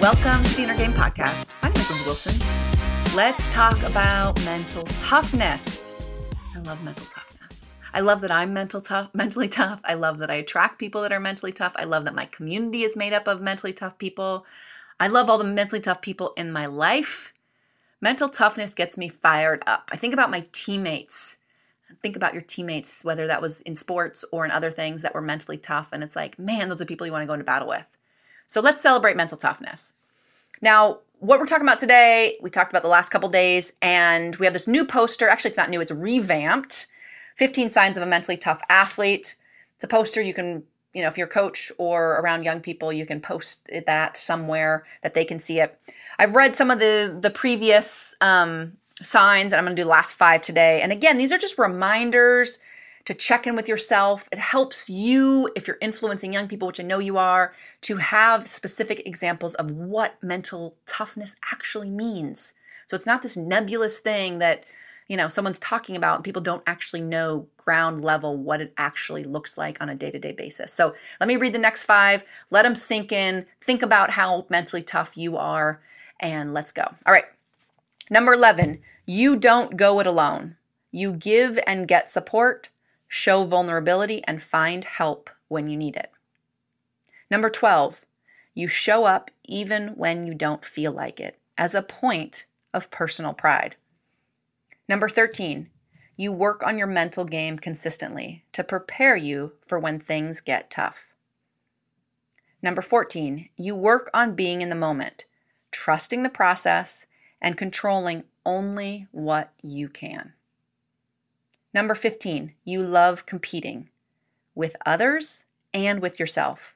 welcome to the Inner Game podcast. I'm Lindsey Wilson. Let's talk about mental toughness. I love mental toughness. I love that I'm mentally tough. I love that I attract people that are mentally tough. I love that my community is made up of mentally tough people. I love all the mentally tough people in my life. Mental toughness gets me fired up. I think about my teammates. Think about your teammates, whether that was in sports or in other things that were mentally tough. And it's like, man, those are people you want to go into battle with. So let's celebrate mental toughness. Now, what we're talking about today, we talked about the last couple days, and we have this new poster. Actually, it's not new. It's revamped. 15 Signs of a Mentally Tough Athlete. It's a poster you can, if you're a coach or around young people, you can post that somewhere that they can see it. I've read some of the previous signs, and I'm going to do the last 5 today. And again, these are just reminders to check in with yourself. It helps you, if you're influencing young people, which I know you are, to have specific examples of what mental toughness actually means. So it's not this nebulous thing that, someone's talking about and people don't actually know ground level what it actually looks like on a day-to-day basis. So let me read the next 5. Let them sink in. Think about how mentally tough you are, and let's go. All right. Number 11, you don't go it alone. You give and get support, show vulnerability, and find help when you need it. Number 12, you show up even when you don't feel like it, as a point of personal pride. Number 13, you work on your mental game consistently to prepare you for when things get tough. Number 14, you work on being in the moment, trusting the process, and controlling only what you can. Number 15, you love competing with others and with yourself.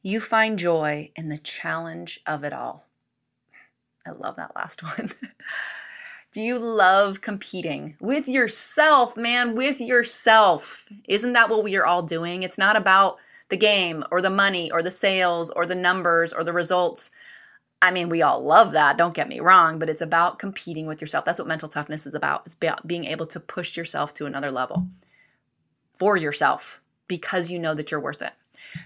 You find joy in the challenge of it all. I love that last one. Do you love competing with yourself, man, with yourself? Isn't that what we are all doing? It's not about the game or the money or the sales or the numbers or the results. I mean, we all love that, don't get me wrong, but it's about competing with yourself. That's what mental toughness is about. It's about being able to push yourself to another level for yourself because you know that you're worth it.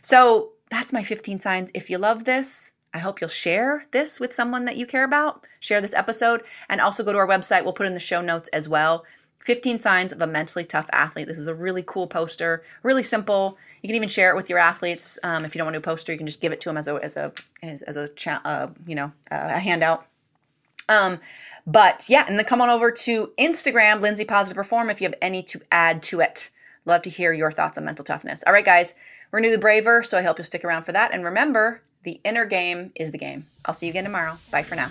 So that's my 15 signs. If you love this, I hope you'll share this with someone that you care about. Share this episode and also go to our website. We'll put in the show notes as well. 15 Signs of a Mentally Tough Athlete. This is a really cool poster, really simple. You can even share it with your athletes. If you don't want to do a poster, you can just give it to them as a handout. And then come on over to Instagram, Lindsey Positive Perform, if you have any to add to it. Love to hear your thoughts on mental toughness. All right, guys, we're new to Braver, so I hope you'll stick around for that. And remember, the inner game is the game. I'll see you again tomorrow. Bye for now.